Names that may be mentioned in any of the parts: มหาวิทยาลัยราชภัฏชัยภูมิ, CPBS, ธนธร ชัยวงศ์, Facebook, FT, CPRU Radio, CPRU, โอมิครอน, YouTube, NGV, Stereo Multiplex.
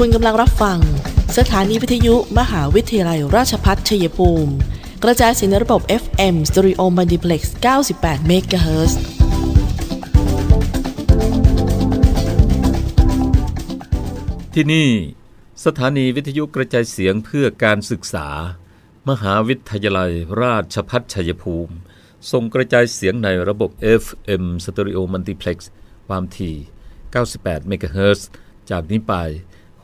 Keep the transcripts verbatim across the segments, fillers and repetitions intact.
คุณกำลังรับฟังสถานีวิทยุมหาวิทยาลัยราชภัฏชัยภูมิกระจายเสียงในระบบ เอฟ เอ็ม Stereo Multiplex เก้าสิบแปด เมกะเฮิรตซ์ ที่นี่สถานีวิทยุกระจายเสียงเพื่อการศึกษามหาวิทยาลัยราชภัฏชัยภูมิส่งกระจายเสียงในระบบ เอฟ เอ็ม Stereo Multiplex ความถี่เก้าสิบแปด เมกะเฮิรตซ์ จากนี้ไป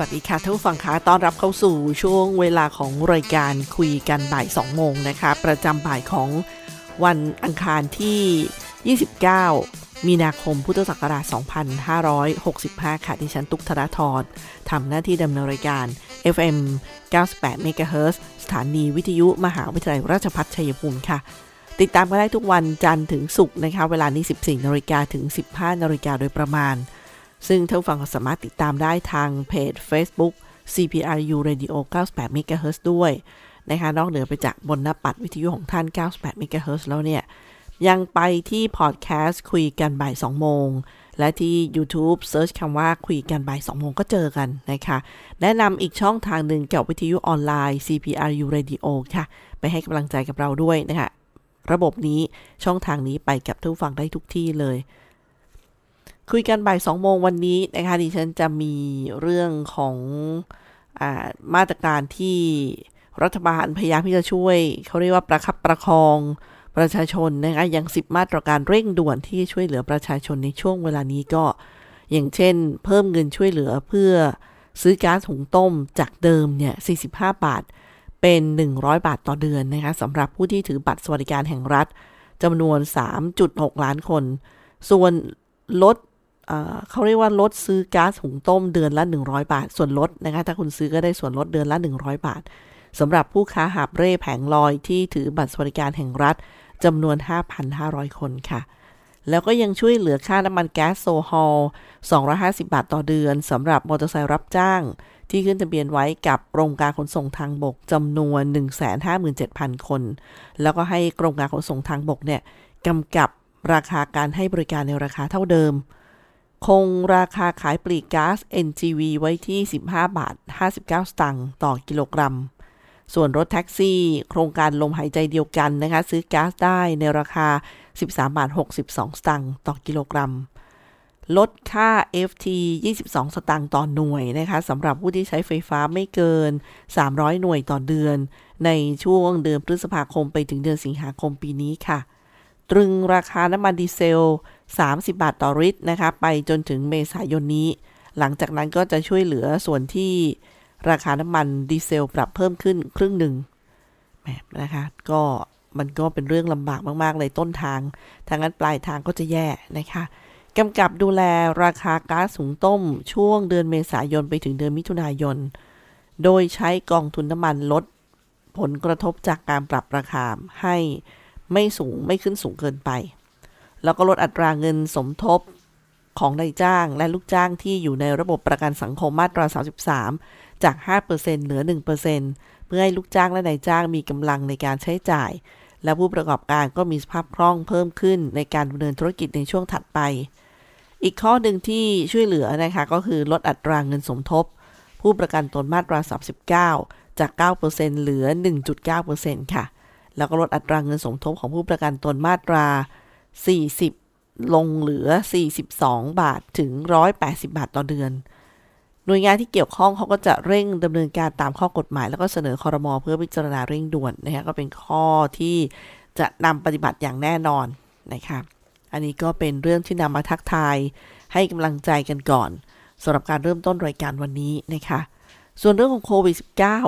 สวัสดีค่ะท่านผู้ฟังคะต้อนรับเข้าสู่ช่วงเวลาของรายการคุยกันบ่าย สอง โมงนะคะประจำบ่ายของวันอังคารที่ยี่สิบเก้ามีนาคมพุทธศักราชสองพันห้าร้อยหกสิบห้าค่ะดิฉันตุ๊กธนธรทำหน้าที่ดำเนินรายการ เอฟ เอ็ม เก้าสิบแปด เมกะเฮิรตซ์ สถานีวิทยุมหาวิทยาลัยราชภัฏชัยภูมิค่ะติดตามกันได้ทุกวันจันทร์ถึงศุกร์นะคะเวลานี้ สิบสี่ น.ถึง สิบห้า น.โดยประมาณซึ่งท่านฟังก็สามารถติดตามได้ทางเพจ Facebook ซี พี อาร์ ยู Radio เก้าสิบแปด เมกะเฮิรตซ์ ด้วยนะคะนอกเหนือไปจากบนหน้าปัดวิทยุของท่าน เก้าสิบแปด เมกะเฮิรตซ์ แล้วเนี่ยยังไปที่พอดแคสต์คุยกันบ่าย สอง โมงและที่ YouTube เสิร์ชคำว่าคุยกันบ่าย สอง โมงก็เจอกันนะคะแนะนำอีกช่องทางหนึ่งเกี่ยวกับวิทยุออนไลน์ ซี พี อาร์ ยู Radio ค่ะไปให้กำลังใจกับเราด้วยนะคะระบบนี้ช่องทางนี้ไปกับท่านฟังได้ทุกที่เลยคุยกันบ่าย สอง โมงวันนี้นะคะดิฉันจะมีเรื่องของอ่ามาตรการที่รัฐบาลพยายามที่จะช่วยเขาเรียกว่าประคับประคองประชาชนนะคะยังสิบมาตรการเร่งด่วนที่ช่วยเหลือประชาชนในช่วงเวลานี้ก็อย่างเช่นเพิ่มเงินช่วยเหลือเพื่อซื้อก๊าซหุงต้มจากเดิมเนี่ยสี่สิบห้าบาทเป็นหนึ่งร้อยบาทต่อเดือนนะคะสำหรับผู้ที่ถือบัตรสวัสดิการแห่งรัฐจำนวน สามจุดหกล้านคนส่วนลดเขาเรียกว่าลดซื้อก๊าซหุงต้มเดือนละหนึ่งร้อยบาทส่วนลดนะคะถ้าคุณซื้อก็ได้ส่วนลดเดือนละหนึ่งร้อยบาทสำหรับผู้ค้าหาบเร่แผงลอยที่ถือบัตรสวัสดิการแห่งรัฐจำนวน ห้าพันห้าร้อยคนค่ะแล้วก็ยังช่วยเหลือค่าน้ำมันแก๊สโซฮอลสองร้อยห้าสิบบาทต่อเดือนสำหรับมอเตอร์ไซค์รับจ้างที่ขึ้นทะเบียนไว้กับกรมการขนส่งทางบกจำนวน หนึ่งแสนห้าหมื่นเจ็ดพันคนแล้วก็ให้กรมการขนส่งทางบกเนี่ยกำกับราคาการให้บริการในราคาเท่าเดิมคงราคาขายปลีกก๊าซ เอ็น จี วี ไว้ที่ สิบห้าบาทห้าสิบเก้าสตางค์ต่อกิโลกรัมส่วนรถแท็กซี่โครงการลมหายใจเดียวกันนะคะซื้อก๊าซได้ในราคา สิบสามบาทหกสิบสองสตางค์ต่อกิโลกรัมลดค่า เอฟ ที ยี่สิบสองสตางค์ต่อหน่วยนะคะสำหรับผู้ที่ใช้ไฟฟ้าไม่เกินสามร้อยหน่วยต่อเดือนในช่วงเดือนพฤษภาคมไปถึงเดือนสิงหาคมปีนี้ค่ะตรึงราคาน้ำมันดีเซลสามสิบบาทต่อลิตรนะคะไปจนถึงเมษายนนี้หลังจากนั้นก็จะช่วยเหลือส่วนที่ราคาน้ำมันดีเซลปรับเพิ่มขึ้นครึ่งหนึ่งแบบนะคะก็มันก็เป็นเรื่องลำบากมากๆเลยต้นทางทางนั้นปลายทางก็จะแย่นะคะกำกับดูแลราคาก๊าซหุงต้มช่วงเดือนเมษายนไปถึงเดือนมิถุนายนโดยใช้กองทุนน้ำมันลดผลกระทบจากการปรับราคาให้ไม่สูงไม่ขึ้นสูงเกินไปแล้วก็ลดอัตราเงินสมทบของนายจ้างและลูกจ้างที่อยู่ในระบบประกันสังคมมาตราสามสิบสามจาก ห้าเปอร์เซ็นต์ เหลือ หนึ่งเปอร์เซ็นต์ เพื่อให้ลูกจ้างและนายจ้างมีกำลังในการใช้จ่ายและผู้ประกอบการก็มีสภาพคล่องเพิ่มขึ้นในการดำเนินธุรกิจในช่วงถัดไปอีกข้อหนึ่งที่ช่วยเหลือนะคะก็คือลดอัตราเงินสมทบผู้ประกันตนมาตราสามสิบเก้าจาก เก้าเปอร์เซ็นต์ เหลือ หนึ่งจุดเก้าเปอร์เซ็นต์ ค่ะแล้วก็ลดอัตราเงินสมทบของผู้ประกันตนมาตราสี่สิบลงเหลือสี่สิบสองบาทถึงหนึ่งร้อยแปดสิบบาทต่อเดือนหน่วยงานที่เกี่ยวข้องเขาก็จะเร่งดำเนินการตามข้อกฎหมายแล้วก็เสนอครม.เพื่อพิจารณาเร่งด่วนนะคะก็เป็นข้อที่จะนำปฏิบัติอย่างแน่นอนนะคะอันนี้ก็เป็นเรื่องที่นำมาทักทายให้กำลังใจกันก่อนสำหรับการเริ่มต้นรายการวันนี้นะคะส่วนเรื่องของโควิดสิบเก้า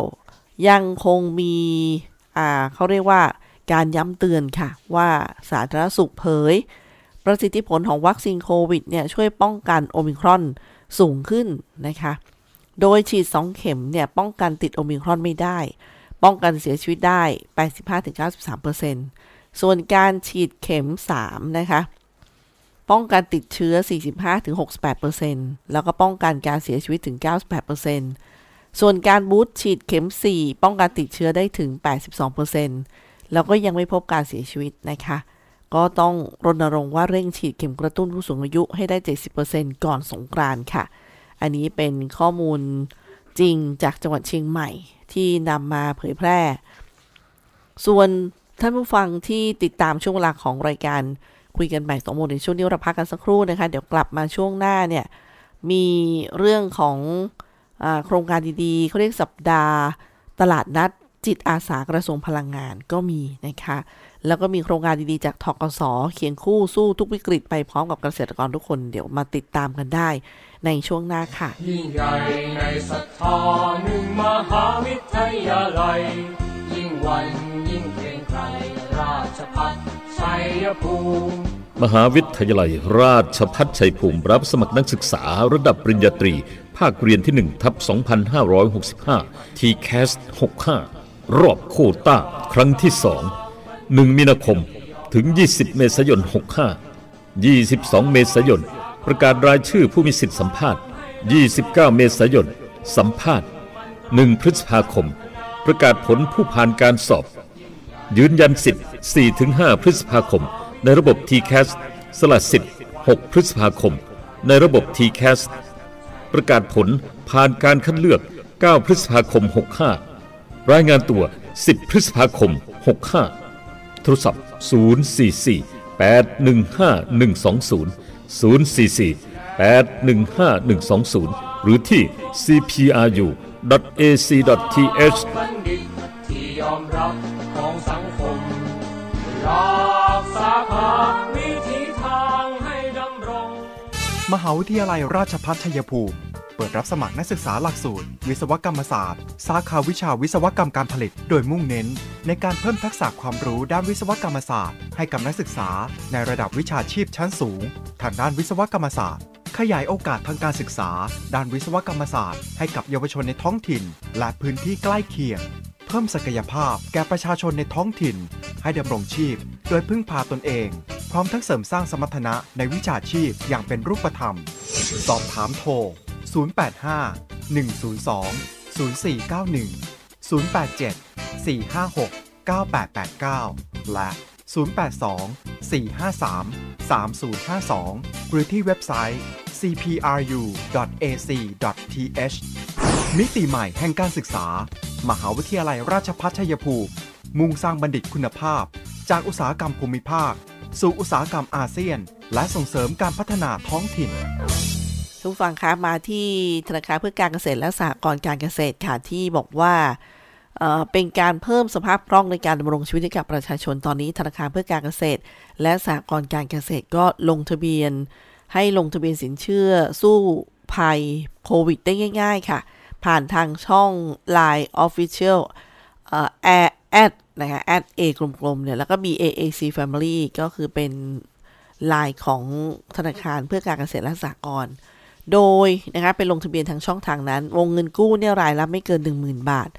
ยังคงมีอ่าเขาเรียกว่า การย้ำเตือนค่ะว่าสาธารณสุขเผยประสิทธิผลของวัคซีนโควิดเนี่ยช่วยป้องกันโอมิครอนสูงขึ้นนะคะโดยฉีดสองเข็มเนี่ยป้องกันติดโอมิครอนไม่ได้ป้องกันเสียชีวิตได้ แปดสิบห้าถึงเก้าสิบสามเปอร์เซ็นต์ ส่วนการฉีดเข็มสามนะคะป้องกันติดเชื้อ สี่สิบห้าถึงหกสิบแปดเปอร์เซ็นต์ แล้วก็ป้องกันการเสียชีวิตถึง เก้าสิบแปดเปอร์เซ็นต์ ส่วนการบูสต์ฉีดเข็มสี่ป้องกันติดเชื้อได้ถึง แปดสิบสองเปอร์เซ็นต์ แล้วก็ยังไม่พบการเสียชีวิตนะคะก็ต้องรณรงค์ว่าเร่งฉีดเข็มกระตุ้นผู้สูงอายุให้ได้ เจ็ดสิบเปอร์เซ็นต์ ก่อนสงกรานต์ค่ะอันนี้เป็นข้อมูลจริงจากจังหวัดเชียงใหม่ที่นำมาเผยแพร่ส่วนท่านผู้ฟังที่ติดตามช่วงเวลาของรายการคุยกันบ่ายสองโมงในช่วงนี้เราพักกันสักครู่นะคะเดี๋ยวกลับมาช่วงหน้าเนี่ยมีเรื่องของอ่าโครงการดีๆเขาเรียกสัปดาห์ตลาดนัดจิตอาสากระทรวงพลังงานก็มีนะคะแล้วก็มีโครงการดีๆจากธกส.เคียงคู่สู้ทุกวิกฤตไปพร้อมกับเกษตรกรทุกคนเดี๋ยวมาติดตามกันได้ในช่วงหน้าค่ะยิ่งใหญ่ในศรัทธาหนึ่งมหาวิทยาลัยยิ่งวันยิ่งเกรียงไกรราชภัฏชัยภูมิมหาวิทยาลัยราชภัฏชัยภูมิรับสมัครนักศึกษาระดับปริญญาตรีภาคเรียนที่ หนึ่งทับสองพันห้าร้อยหกสิบห้า ที แคส หกสิบห้ารอบโควต้าครั้งที่สอง หนึ่งมีนาคมถึงยี่สิบเมษายนหกสิบห้า ยี่สิบสองเมษายนประกาศรายชื่อผู้มีสิทธิสัมภาษณ์ยี่สิบเก้าเมษายนสัมภาษณ์หนึ่งพฤษภาคมประกาศผลผู้ผ่านการสอบยืนยันสิทธิ์ สี่ถึงห้าพฤษภาคมในระบบ ที แคส สละสิทธิ์หกพฤษภาคมในระบบ ที แคส ประกาศผลผ่านการคัดเลือกเก้าพฤษภาคมหกสิบห้ารายงานตัวสิบพฤษภาคมหกสิบห้าโทรศัพท์ศูนย์สี่สี่ แปดหนึ่งห้า หนึ่งสองศูนย์ศูนย์สี่สี่ แปดหนึ่งห้า หนึ่งสองศูนย์หรือที่ ซี พี อาร์ ยู ดอท เอ ซี ดอท ที เอช บัณฑิตที่ยอมรับของสังคมรักษาภาพวิถีทางให้ดำรงมหาวิทยาลัยราชภัฏชัยภูมิเปิดรับสมัครนักศึกษาหลักสูตรวิศวกรรมศาสตร์สาขาวิชาวิศวกรรมการผลิตโดยมุ่งเน้นในการเพิ่มทักษะความรู้ด้านวิศวกรรมศาสตร์ให้กับนักศึกษาในระดับวิชาชีพชั้นสูงทางด้านวิศวกรรมศาสตร์ขยายโอกาสทางการศึกษาด้านวิศวกรรมศาสตร์ให้กับเยาวชนในท้องถิ่นและพื้นที่ใกล้เคียงเพิ่มศักยภาพแก่ประชาชนในท้องถิ่นให้ดำรงชีพโดยพึ่งพาตนเองพร้อมทั้งเสริมสร้างสมรรถนะในวิชาชีพอย่างเป็นรูปธรรมสอบถามโทรศูนย์แปดห้า หนึ่งศูนย์สอง ศูนย์สี่เก้าหนึ่ง ศูนย์แปดเจ็ด สี่ห้าหก เก้าแปดแปดเก้าและศูนย์แปดสอง สี่ห้าสาม สามศูนย์ห้าสองหรือที่เว็บไซต์ ซี พี อาร์ ยู ดอท เอ ซี ดอท ที เอช มิติใหม่แห่งการศึกษามหาวิทยาลัยราชภัฏชัยภูมิมุ่งสร้างบัณฑิตคุณภาพจากอุตสาหกรรมภูมิภาคสู่อุตสาหกรรมอาเซียนและส่งเสริมการพัฒนาท้องถิ่นทุกฝั่งค้ามาที่ธนาคารเพื่อการเกษตรและสหกรณ์การเกษตรค่ะที่บอกว่าเอ่อเป็นการเพิ่มสภาพคล่องในการดำรงชีวิตให้กับประชาชนตอนนี้ธนาคารเพื่อการเกษตรและสหกรณ์การเกษตรก็ลงทะเบียนให้ลงทะเบียนสินเชื่อสู้ภัยโควิดได้ง่ายๆค่ะผ่านทางช่อง ไลน์ Official เอ่อ แอด นะคะ แอด เอ กลมๆเนี่ยแล้วก็มี เอ เอ ซี family ก็คือเป็น ไลน์ ของธนาคารเพื่อการเกษตรและสหกรณ์โดยนะคะไปลงทะเบียนทางช่องทางนั้นวงเงินกู้เนี่ยรายละไม่เกิน หนึ่งหมื่นบาท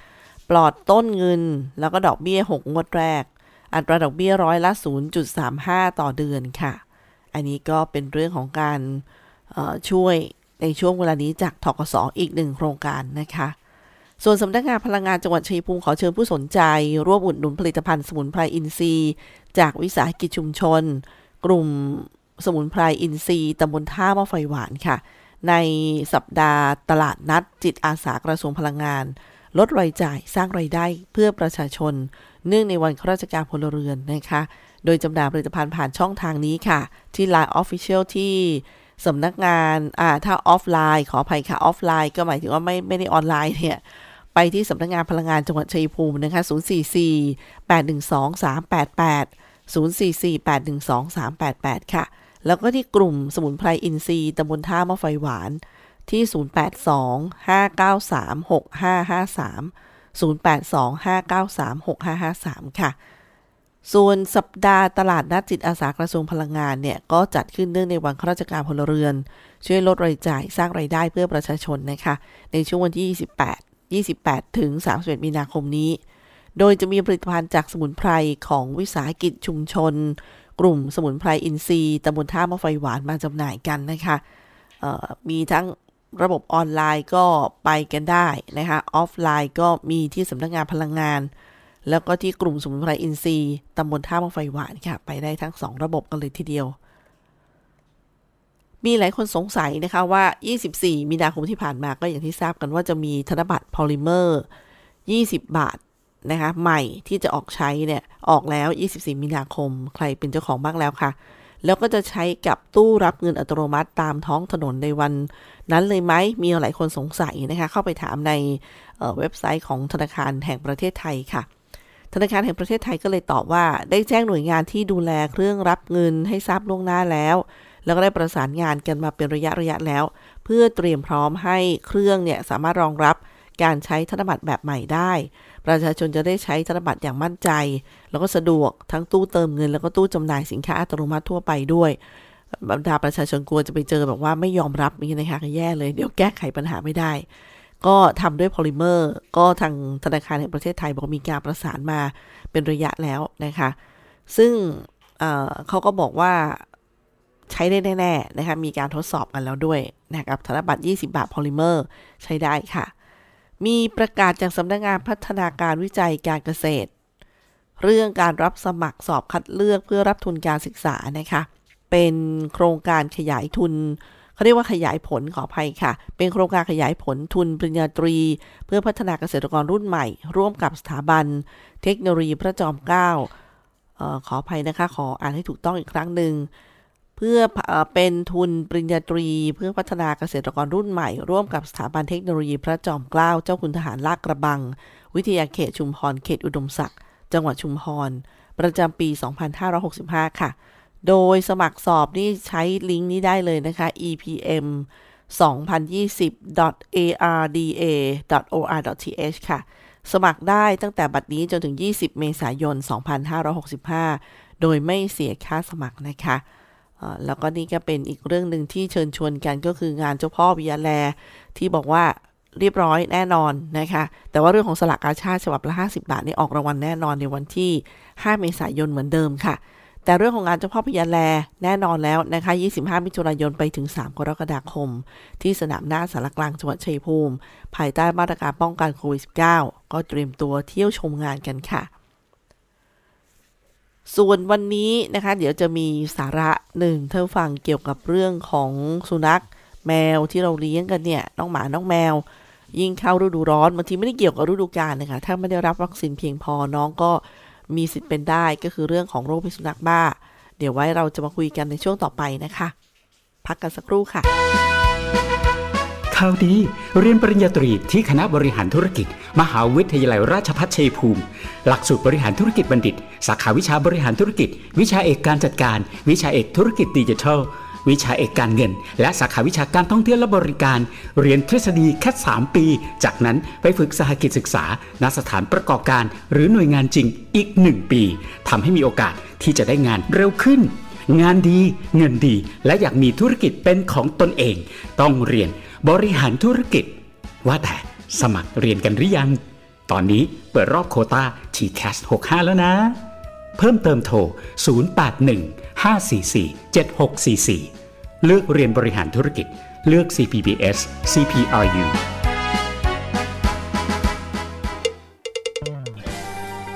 ปลอดต้นเงินแล้วก็ดอกเบี้ยหกงวดแรกอัตราดอกเบี้ยร้อยละ ศูนย์จุดสามห้า ต่อเดือนค่ะอันนี้ก็เป็นเรื่องของการช่วยในช่วงเวลานี้จากธกส.อีกหนึ่งโครงการนะคะส่วนสำนักงานพลังงานจังหวัดชัยภูมิขอเชิญผู้สนใจร่วมอุดหนุนผลิตภัณฑ์สมุนไพรอินทรีย์จากวิสาหกิจชุมชนกลุ่มสมุนไพรอินทรีย์ตำบลท่ามะไฟหวานค่ะในสัปดาห์ตลาดนัดจิตอาสากระทรวงพลังงานลดรายจ่ายสร้างรายได้เพื่อประชาชนเนื่องในวันข้าราชการพลเรือนนะคะโดยจำหน่ายผลิตภัณฑ์ผ่านช่องทางนี้ค่ะที่ ไลน์ Official ที่สำนักงานอ่าถ้าออฟไลน์ขออภัยค่ะออฟไลน์ก็หมายถึงว่าไม่ไม่ได้ออนไลน์เนี่ยไปที่สำนักงานพลังงานจังหวัดชัยภูมินะคะศูนย์สี่สี่ แปดหนึ่งสอง สามแปดแปด ศูนย์สี่สี่ แปดหนึ่งสอง สามแปดแปดค่ะแล้วก็ที่กลุ่มสมุนไพรอินทรีย์ตำบลท่ามะไฟหวานที่ศูนย์แปดสอง ห้าเก้าสาม หกห้าห้าสาม ศูนย์แปดสอง ห้าเก้าสาม หกห้าห้าสามค่ะ ส่วนสัปดาห์ตลาดนัดจิตอาสากระทรวงพลังงานเนี่ยก็จัดขึ้นเนื่องในวันข้าราชการพลเรือนช่วยลดรายจ่ายสร้างรายได้เพื่อประชาชนนะคะในช่วงวันที่ยี่สิบแปด ยี่สิบแปดถึงสามสิบเอ็ดมีนาคมนี้โดยจะมีผลิตภัณฑ์จากสมุนไพรของวิสาหกิจชุมชนกลุ่มสมุนไพรอินทรีย์ตำบลท่ามะไฟหวานมาจำหน่ายกันนะคะมีทั้งระบบออนไลน์ก็ไปกันได้นะคะออฟไลน์ก็มีที่สำนักงานพลังงานแล้วก็ที่กลุ่มสมุนไพรอินทรีย์ตำบลท่ามะไฟหวานค่ะไปได้ทั้งสองระบบกันเลยทีเดียวมีหลายคนสงสัยนะคะว่ายี่สิบสี่มีนาคมที่ผ่านมาก็อย่างที่ทราบกันว่าจะมีธนบัตรพอลิเมอร์ยี่สิบบาทนะคะใหม่ที่จะออกใช้เนี่ยออกแล้วยี่สิบสี่มีนาคมใครเป็นเจ้าของบ้างแล้วค่ะแล้วก็จะใช้กับตู้รับเงินอัตโนมัติตามท้องถนนในวันนั้นเลยไหมมีหลายคนสงสัยนะคะเข้าไปถามในเว็บไซต์ของธนาคารแห่งประเทศไทยค่ะธนาคารแห่งประเทศไทยก็เลยตอบว่าได้แจ้งหน่วยงานที่ดูแลเครื่องรับเงินให้ทราบล่วงหน้าแล้วแล้วก็ได้ประสานงานกันมาเป็นระยะระยะแล้วเพื่อเตรียมพร้อมให้เครื่องเนี่ยสามารถรองรับการใช้ธนบัตรแบบใหม่ได้ประชาชนจะได้ใช้ธนบัตรอย่างมั่นใจแล้วก็สะดวกทั้งตู้เติมเงินแล้วก็ตู้จำหน่ายสินค้าอัตโนมัติทั่วไปด้วยบรรดาประชาชนกลัวจะไปเจอแบบว่าไม่ยอมรับนี่นะคะแย่เลยเดี๋ยวแก้ไขปัญหาไม่ได้ก็ทำด้วยโพลิเมอร์ก็ทางธนาคารแห่งประเทศไทยบอกมีการประสานมาเป็นระยะแล้วนะคะซึ่ง เอ่อ เขาก็บอกว่าใช้ได้แน่ๆนะคะมีการทดสอบกันแล้วด้วยนะครับธนบัตรยี่สิบบาทโพลิเมอร์ใช้ได้ค่ะมีประกาศจากสำนักงานพัฒนาการวิจัยการเกษตรเรื่องการรับสมัครสอบคัดเลือกเพื่อรับทุนการศึกษานะคะเป็นโครงการขยายทุนเขาเรียกว่าขยายผลขออภัยค่ะเป็นโครงการขยายผลทุนปริญญาตรีเพื่อพัฒนาเกษตรกรรุ่นใหม่ร่วมกับสถาบันเทคโนโลยีพระจอมเกล้าเอ่อขออภัยนะคะขออ่านให้ถูกต้องอีกครั้งนึงเพื่อเป็นทุนปริญญาตรีเพื่อพัฒนาเกษตรกรรุ่นใหม่ร่วมกับสถาบันเทคโนโลยีพระจอมเกล้าเจ้าคุณทหารลาดกระบังวิทยาเขตชุมพรเขตอุดมศักดิ์จังหวัดชุมพรประจำปีสองพันห้าร้อยหกสิบห้าค่ะโดยสมัครสอบนี่ใช้ลิงก์นี้ได้เลยนะคะ อี พี เอ็ม สองพันยี่สิบ ดอท เอ อาร์ ดี เอ ดอท โอ อาร์ ดอท ที เอช ค่ะสมัครได้ตั้งแต่บัดนี้จนถึงยี่สิบเมษายนสองพันห้าร้อยหกสิบห้าโดยไม่เสียค่าสมัครนะคะแล้วก็นี่ก็เป็นอีกเรื่องหนึ่งที่เชิญชวนกันก็คืองานเจ้าพ่อวิยาแลที่บอกว่าเรียบร้อยแน่นอนนะคะแต่ว่าเรื่องของสลากกาชาดฉบับละห้าสิบบาทนี่ออกรางวัลแน่นอนในวันที่ห้าเมษายนเหมือนเดิมค่ะแต่เรื่องของงานเจ้าพ่อพญาแลแน่นอนแล้วนะคะยี่สิบห้ามิถุนายนไปถึงสามกรกฎาคมที่สนามหน้าสารกลางจังหวัดชัยภูมิภายใต้มาตรการป้องกันโควิด สิบเก้า ก็เตรียมตัวเที่ยวชมงานกันค่ะส่วนวันนี้นะคะเดี๋ยวจะมีสาระหนึ่งเธอฟังเกี่ยวกับเรื่องของสุนัขแมวที่เราเลี้ยงกันเนี่ยน้องหมาน้องแมวยิ่งเข้าฤดูร้อนบางทีไม่ได้เกี่ยวกับฤดูกาลนะคะถ้าไม่ได้รับวัคซีนเพียงพอน้องก็มีสิทธิ์เป็นได้ก็คือเรื่องของโรคพิษสุนัขบ้าเดี๋ยวไว้เราจะมาคุยกันในช่วงต่อไปนะคะพักกันสักครู่ค่ะข่าวดีเรียนปริญญาตรีที่คณะบริหารธุรกิจมหาวิทยาลัยราชภัฏชัยภูมิหลักสูตรบริหารธุรกิจบัณฑิตสาขาวิชาบริหารธุรกิจวิชาเอกการจัดการวิชาเอกธุรกิจดิจิทัลวิชาเอกการเงินและสาขาวิชาการท่องเที่ยวและบริการเรียนทฤษฎีแค่สามปีจากนั้นไปฝึกสหกิจศึกษาณสถานประกอบการหรือหน่วยงานจริงอีกหนึ่งปีทำให้มีโอกาสที่จะได้งานเร็วขึ้นงานดีเงินดีและอยากมีธุรกิจเป็นของตนเองต้องเรียนบริหารธุรกิจว่าแต่สมัครเรียนกันหรือยังตอนนี้เปิดรอบโควตา ที แคส หกสิบห้าแล้วนะเพิ่มเติมโทรศูนย์ แปด หนึ่ง ห้า สี่ สี่ เจ็ด หก สี่ สี่เลือกเรียนบริหารธุรกิจเลือก ซี พี บี เอส ซี พี อาร์ ยู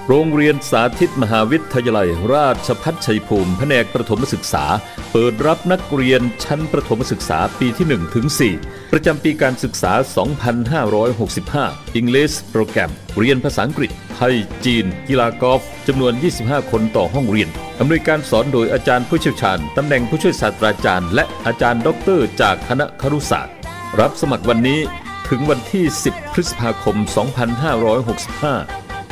โรงเรียนสาธิตมหาวิทยาลัยราชภัฏชัยภูมิแผนกประถมศึกษาเปิดรับนักเรียนชั้นประถมศึกษาปีที่ หนึ่งถึงสี่ ประจำปีการศึกษา สองพันห้าร้อยหกสิบห้า English Program เรียนภาษาอังกฤษไทยจีนกีฬากอล์ฟจำนวนยี่สิบห้าคนต่อห้องเรียนอำนวยการสอนโดยอาจารย์ผู้เชี่ยวชาญตำแหน่งผู้ช่วยศาสตราจารย์และอาจารย์ด็อกเตอร์จากคณะครุศาสตร์รับสมัครวันนี้ถึงวันที่สิบพฤษภาคมสองพันห้าร้อยหกสิบห้า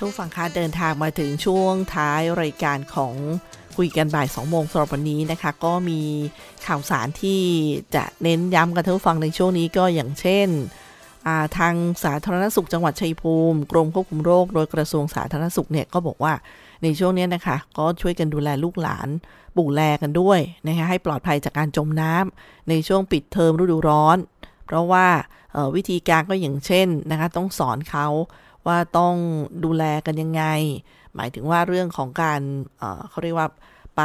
ทุกฝั่งค้าเดินทางมาถึงช่วงท้ายรายการของคุยกันบ่ายสองโมงสำหรับวันนี้นะคะก็มีข่าวสารที่จะเน้นย้ำกันทุกฝั่งในช่วงนี้ก็อย่างเช่นทางสาธารณสุขจังหวัดชัยภูมิกรมควบคุมโรคโดยกระทรวงสาธารณสุขเนี่ยก็บอกว่าในช่วงนี้นะคะก็ช่วยกันดูแลลูกหลานปู่แลกันด้วยนะคะให้ปลอดภัยจากการจมน้ำในช่วงปิดเทอมฤดูร้อนเพราะว่าวิธีการก็อย่างเช่นนะคะต้องสอนเขาว่าต้องดูแลกันยังไงหมายถึงว่าเรื่องของการ เอ่อ เขาเรียกว่าไป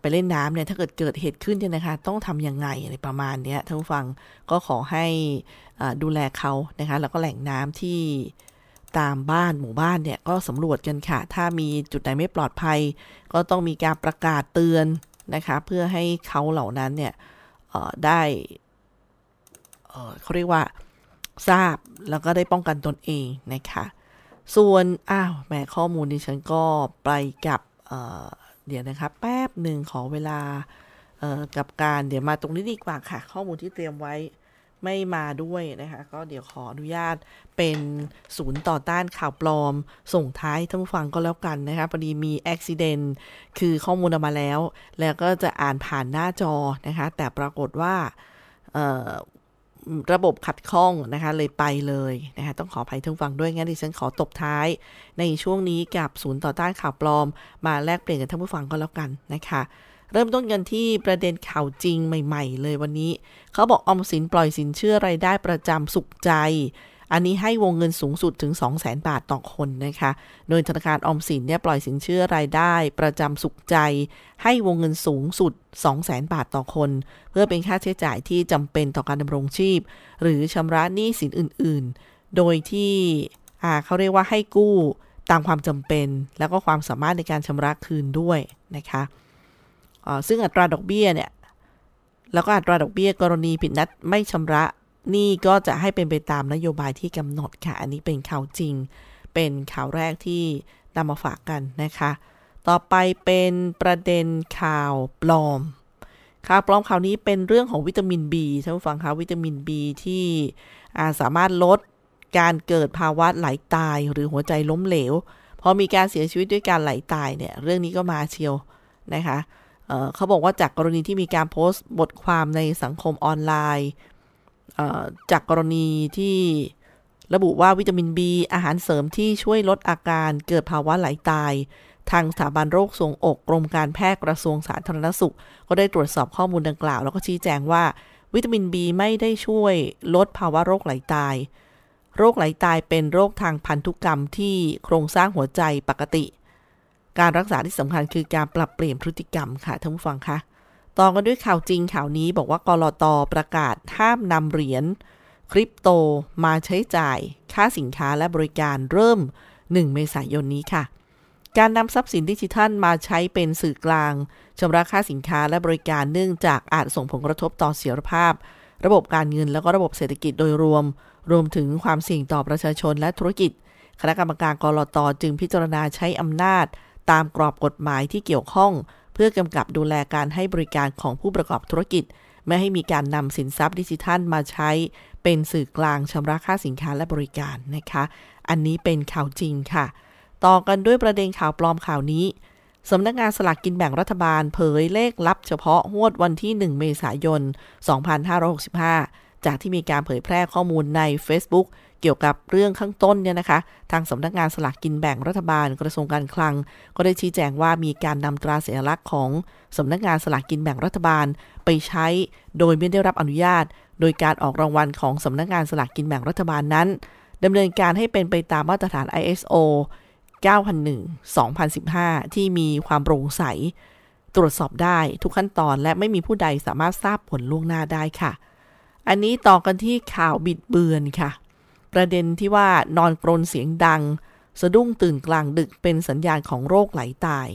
ไปเล่นน้ำเนี่ยถ้าเกิดเกิดเหตุขึ้นเนี่ยนะคะต้องทำยังไงอะไรประมาณนี้ท่านผู้ฟังก็ขอให้ดูแลเขานะคะแล้วก็แหล่งน้ำที่ตามบ้านหมู่บ้านเนี่ยก็สำรวจกันค่ะถ้ามีจุดไหนไม่ปลอดภัยก็ต้องมีการประกาศเตือนนะคะเพื่อให้เขาเหล่านั้นเนี่ยได้เขาเรียกว่าทราบแล้วก็ได้ป้องกันตนเองนะคะส่วนอ้าวแหมข้อมูลดิฉันก็ไปกับเดี๋ยวนะคะแป๊บหนึ่งขอเวลาเอ่อกับการเดี๋ยวมาตรงนี้ดีกว่าค่ะข้อมูลที่เตรียมไว้ไม่มาด้วยนะคะก็เดี๋ยวขออนุญาตเป็นศูนย์ต่อต้านข่าวปลอมส่งท้ายท่านผู้ฟังก็แล้วกันนะคะพอดีมีอุบัติเหตุคือข้อมูลออกมาแล้วแล้วก็จะอ่านผ่านหน้าจอนะคะแต่ปรากฏว่าเอ่อระบบขัดข้องนะคะเลยไปเลยนะคะต้องขออภัยท่านฟังด้วยงั้นดิฉันขอตบท้ายในช่วงนี้กับศูนย์ต่อต้านข่าวปลอมมาแลกเปลี่ยนกับท่านผู้ฟังก็แล้วกันนะคะเริ่มต้นกันที่ประเด็นข่าวจริงใหม่ๆเลยวันนี้เขาบอกออมสินปล่อยสินเชื่อรายได้ประจำสุขใจอันนี้ให้วงเงินสูงสุดถึง สองแสน บาทต่อคนนะคะโดยธนาคารออมสินเนี่ยปล่อยสินเชื่อรายได้ประจำสุขใจให้วงเงินสูงสุด สองแสน บาทต่อคนเพื่อเป็นค่าใช้จ่ายที่จำเป็นต่อการดำรงชีพหรือชำระหนี้สินอื่นๆโดยที่อ่าเขาเรียกว่าให้กู้ตามความจำเป็นแล้วก็ความสามารถในการชำระคืนด้วยนะคะอ่าซึ่งอัตราดอกเบี้ยเนี่ยแล้วก็อัตราดอกเบี้ยกรณีผิดนัดไม่ชำระนี่ก็จะให้เป็นไปตามนโยบายที่กำหนดค่ะอันนี้เป็นข่าวจริงเป็นข่าวแรกที่นำมาฝากกันนะคะต่อไปเป็นประเด็นข่าวปลอมข่าวปลอมข่าวนี้เป็นเรื่องของวิตามิน B ท่านผู้ฟังคะวิตามิน B ที่สามารถลดการเกิดภาวะไหลตายหรือหัวใจล้มเหลวพอมีการเสียชีวิตด้วยการไหลตายเนี่ยเรื่องนี้ก็มาเชียวนะคะเอ่อเขาบอกว่าจากกรณีที่มีการโพสต์บทความในสังคมออนไลน์จากกรณีที่ระบุว่าวิตามิน B อาหารเสริมที่ช่วยลดอาการเกิดภาวะไหลตายทางสถาบันโรคทรวงอกกรมการแพทย์กระทรวงสาธารณสุขก็ได้ตรวจสอบข้อมูลดังกล่าวแล้วก็ชี้แจงว่าวิตามิน B ไม่ได้ช่วยลดภาวะโรคไหลตายโรคไหลตายเป็นโรคทางพันธุกรรมที่โครงสร้างหัวใจปกติการรักษาที่สำคัญคือการปรับเปลี่ยนพฤติกรรมค่ะท่านผู้ฟังคะต่อกันด้วยข่าวจริงข่าวนี้บอกว่ากลต.ประกาศห้ามนำเหรียญคริปโตมาใช้จ่ายค่าสินค้าและบริการเริ่มหนึ่งเมษายนนี้ค่ะการนำทรัพย์สินดิจิทัลมาใช้เป็นสื่อกลางชำระค่าสินค้าและบริการเนื่องจากอาจส่งผลกระทบต่อเสถียรภาพระบบการเงินและก็ระบบเศรษฐกิจโดยรวมรวมถึงความเสี่ยงต่อประชาชนและธุรกิจคณะกรรมการกลต.จึงพิจารณาใช้อำนาจตามกรอบกฎหมายที่เกี่ยวข้องเพื่อกำกับดูแลการให้บริการของผู้ประกอบธุรกิจไม่ให้มีการนำสินทรัพย์ดิจิทัลมาใช้เป็นสื่อกลางชำระค่าสินค้าและบริการนะคะอันนี้เป็นข่าวจริงค่ะต่อกันด้วยประเด็นข่าวปลอมข่าวนี้สำนักงานสลากกินแบ่งรัฐบาลเผยเลขลับเฉพาะงวดวันที่หนึ่งเมษายนสองพันห้าร้อยหกสิบห้าจากที่มีการเผยแพร่ข้อมูลใน Facebook เกี่ยวกับเรื่องข้างต้นเนี่ยนะคะทางสำนักงานสลากกินแบ่งรัฐบาลกระทรวงการคลังก็ได้ชี้แจงว่ามีการนำตราสัญลักษณ์ของสำนักงานสลากกินแบ่งรัฐบาลไปใช้โดยไม่ได้รับอนุญาตโดยการออกรางวัลของสำนักงานสลากกินแบ่งรัฐบาลนั้นดำเนินการให้เป็นไปตามมาตรฐาน ไอ เอส โอ เก้าพันหนึ่ง สองพันสิบห้า ที่มีความโปร่งใสตรวจสอบได้ทุกขั้นตอนและไม่มีผู้ใดสามารถทราบผลล่วงหน้าได้ค่ะอันนี้ต่อกันที่ข่าวบิดเบือนค่ะประเด็นที่ว่านอนกรนเสียงดังสะดุ้งตื่นกลางดึกเป็นสัญญาณของโรคไหลตาย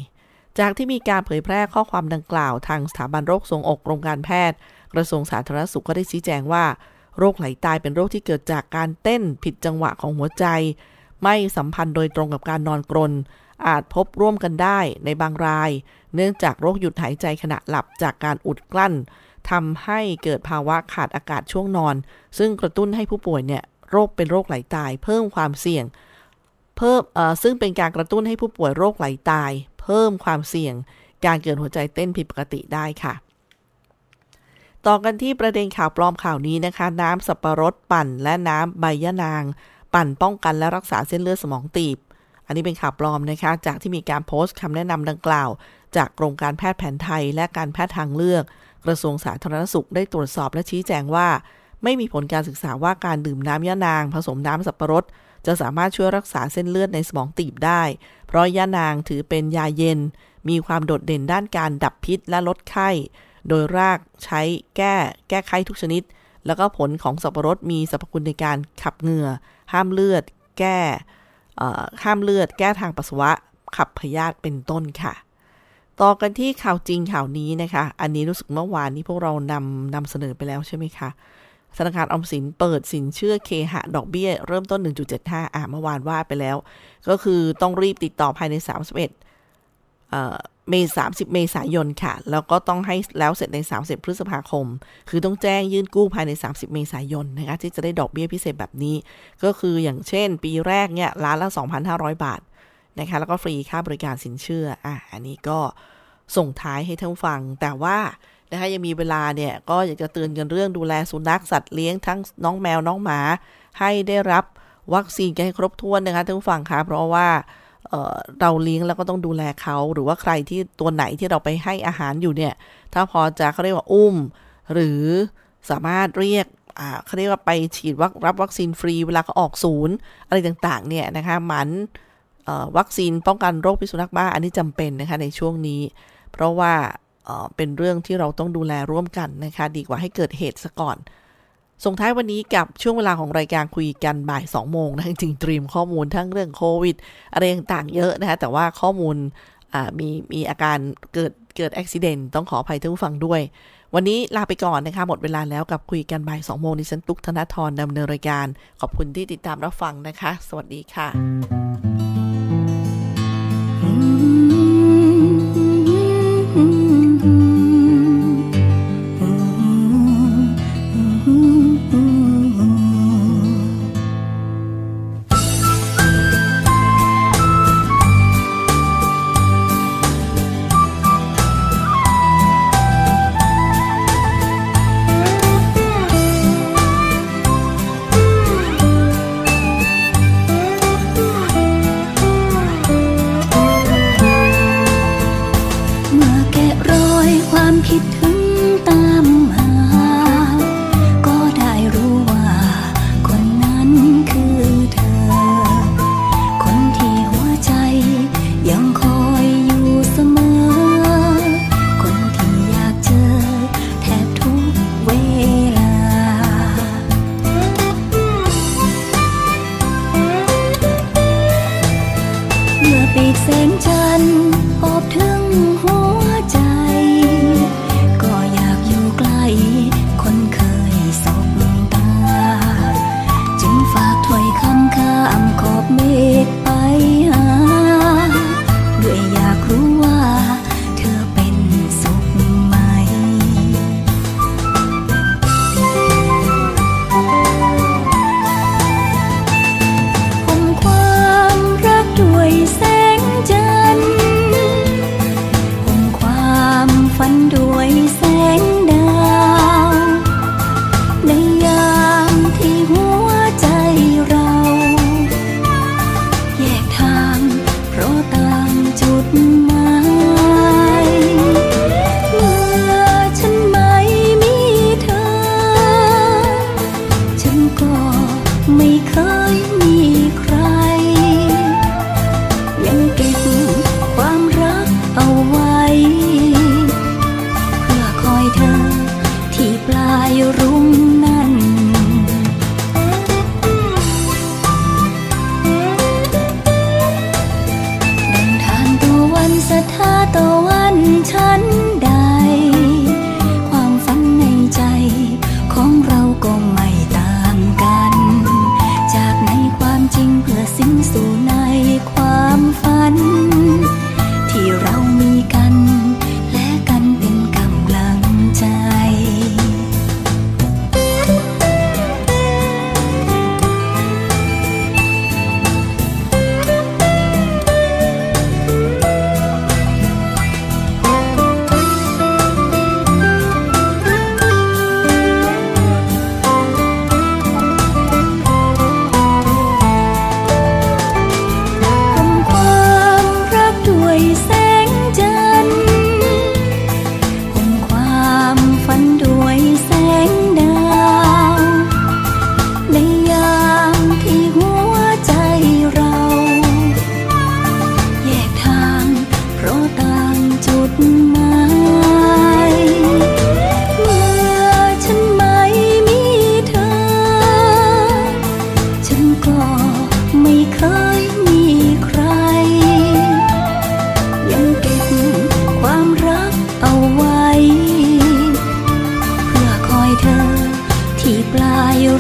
จากที่มีการเผยแพร่ข้อความดังกล่าวทางสถาบันโรคทรวงอกกรมการแพทย์กระทรวงสาธารณสุขก็ได้ชี้แจงว่าโรคไหลตายเป็นโรคที่เกิดจากการเต้นผิดจังหวะของหัวใจไม่สัมพันธ์โดยตรงกับการนอนกรนอาจพบร่วมกันได้ในบางรายเนื่องจากโรคหยุดหายใจขณะหลับจากการอุดกลั้นทำให้เกิดภาวะขาดอากาศช่วงนอนซึ่งกระตุ้นให้ผู้ป่วยเนี่ยโรคเป็นโรคไหลตายเพิ่มความเสี่ยง เพิ่มซึ่งเป็นการกระตุ้นให้ผู้ป่วยโรคไหลตายเพิ่มความเสี่ยงการเกิดหัวใจเต้นผิดปกติได้ค่ะต่อกันที่ประเด็นข่าวปลอมข่าวนี้นะคะน้ำสับปะรดปั่นและน้ำใบยะนางปั่นป้องกันและรักษาเส้นเลือดสมองตีบอันนี้เป็นข่าวปลอมนะคะจากที่มีการโพสต์คำแนะนำดังกล่าวจากกรมการแพทย์แผนไทยและการแพทย์ทางเลือกกระทรวงสาธารณสุขได้ตรวจสอบและชี้แจงว่าไม่มีผลการศึกษาว่าการดื่มน้ำยะนางผสมน้ำสับปะรดจะสามารถช่วยรักษาเส้นเลือดในสมองตีบได้เพราะยะนางถือเป็นยาเย็นมีความโดดเด่นด้านการดับพิษและลดไข้โดยรากใช้แก้แก้ไข้ทุกชนิดแล้วก็ผลของสับปะรดมีสรรพคุณในการขับเหงื่อห้ามเลือดแก้ห้ามเลือดแก้ทางปัสสาวะขับพยาธิเป็นต้นค่ะต่อกันที่ข่าวจริงข่าวนี้นะคะอันนี้รู้สึกเมื่อวานนี้พวกเรานำนำเสนอไปแล้วใช่ไหมคะธนาคารออมสินเปิดสินเชื่อเคหะดอกเบี้ยเริ่มต้น หนึ่งจุดเจ็ดห้า อ่ะเมื่อวานว่าไปแล้วก็คือต้องรีบติดต่อภายในสามสิบเอ็ดเอ่อเมษายน สามสิบเมษายนค่ะแล้วก็ต้องให้แล้วเสร็จในสามสิบพฤษภาคมคือต้องแจ้งยื่นกู้ภายในสามสิบเมษายนนะคะที่จะได้ดอกเบี้ยพิเศษแบบนี้ก็คืออย่างเช่นปีแรกเนี่ยล้านละ สองพันห้าร้อย บาทนะคะแล้วก็ฟรีค่าบริการสินเชื่ออ่ะอันนี้ก็ส่งท้ายให้ท่านฟังแต่ว่านะคะยังมีเวลาเนี่ยก็อยากจะเตือนกันเรื่องดูแลสุนัขสัตว์เลี้ยงทั้งน้องแมวน้องหมาให้ได้รับวัคซีนกันให้ครบถ้วนนะคะท่านผู้ฟังคะเพราะว่าเอ่อเราเลี้ยงแล้วก็ต้องดูแลเขาหรือว่าใครที่ตัวไหนที่เราไปให้อาหารอยู่เนี่ยถ้าพอจะเขาเรียกว่าอุ้มหรือสามารถเรียกอ่าเขาเรียกว่าไปฉีดวัครับวัคซีนฟรีเวลาเขาออกศูนย์อะไรต่างๆเนี่ยนะคะมันเอ่อวัคซีนป้องกันโรคพิษสุนัขบ้าอันนี้จำเป็นนะคะในช่วงนี้เพราะว่าเป็นเรื่องที่เราต้องดูแลร่วมกันนะคะดีกว่าให้เกิดเหตุซะก่อนส่งท้ายวันนี้กับช่วงเวลาของรายการคุยกันบ่าย สอง โมงนะจริงๆเตรียมข้อมูลทั้งเรื่องโควิดอะไรต่างๆเยอะนะคะแต่ว่าข้อมูลมีมีอาการเกิดเกิดอุบัติเหตุต้องขออภัยท่านผู้ฟังด้วยวันนี้ลาไปก่อนนะคะหมดเวลาแล้วกับคุยกันบ่าย สอง โมงดิฉันตุ๊กธนธรดำเนินรายการขอบคุณที่ติดตามรับฟังนะคะสวัสดีค่ะ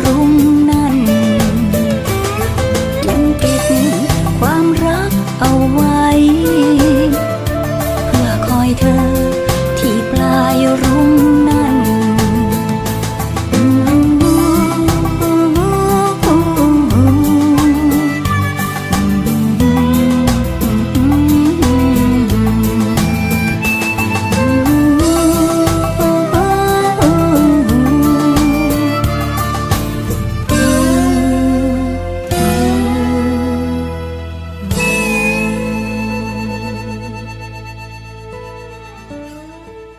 รุ่งนั้นยังเก็บความรักเอาไว้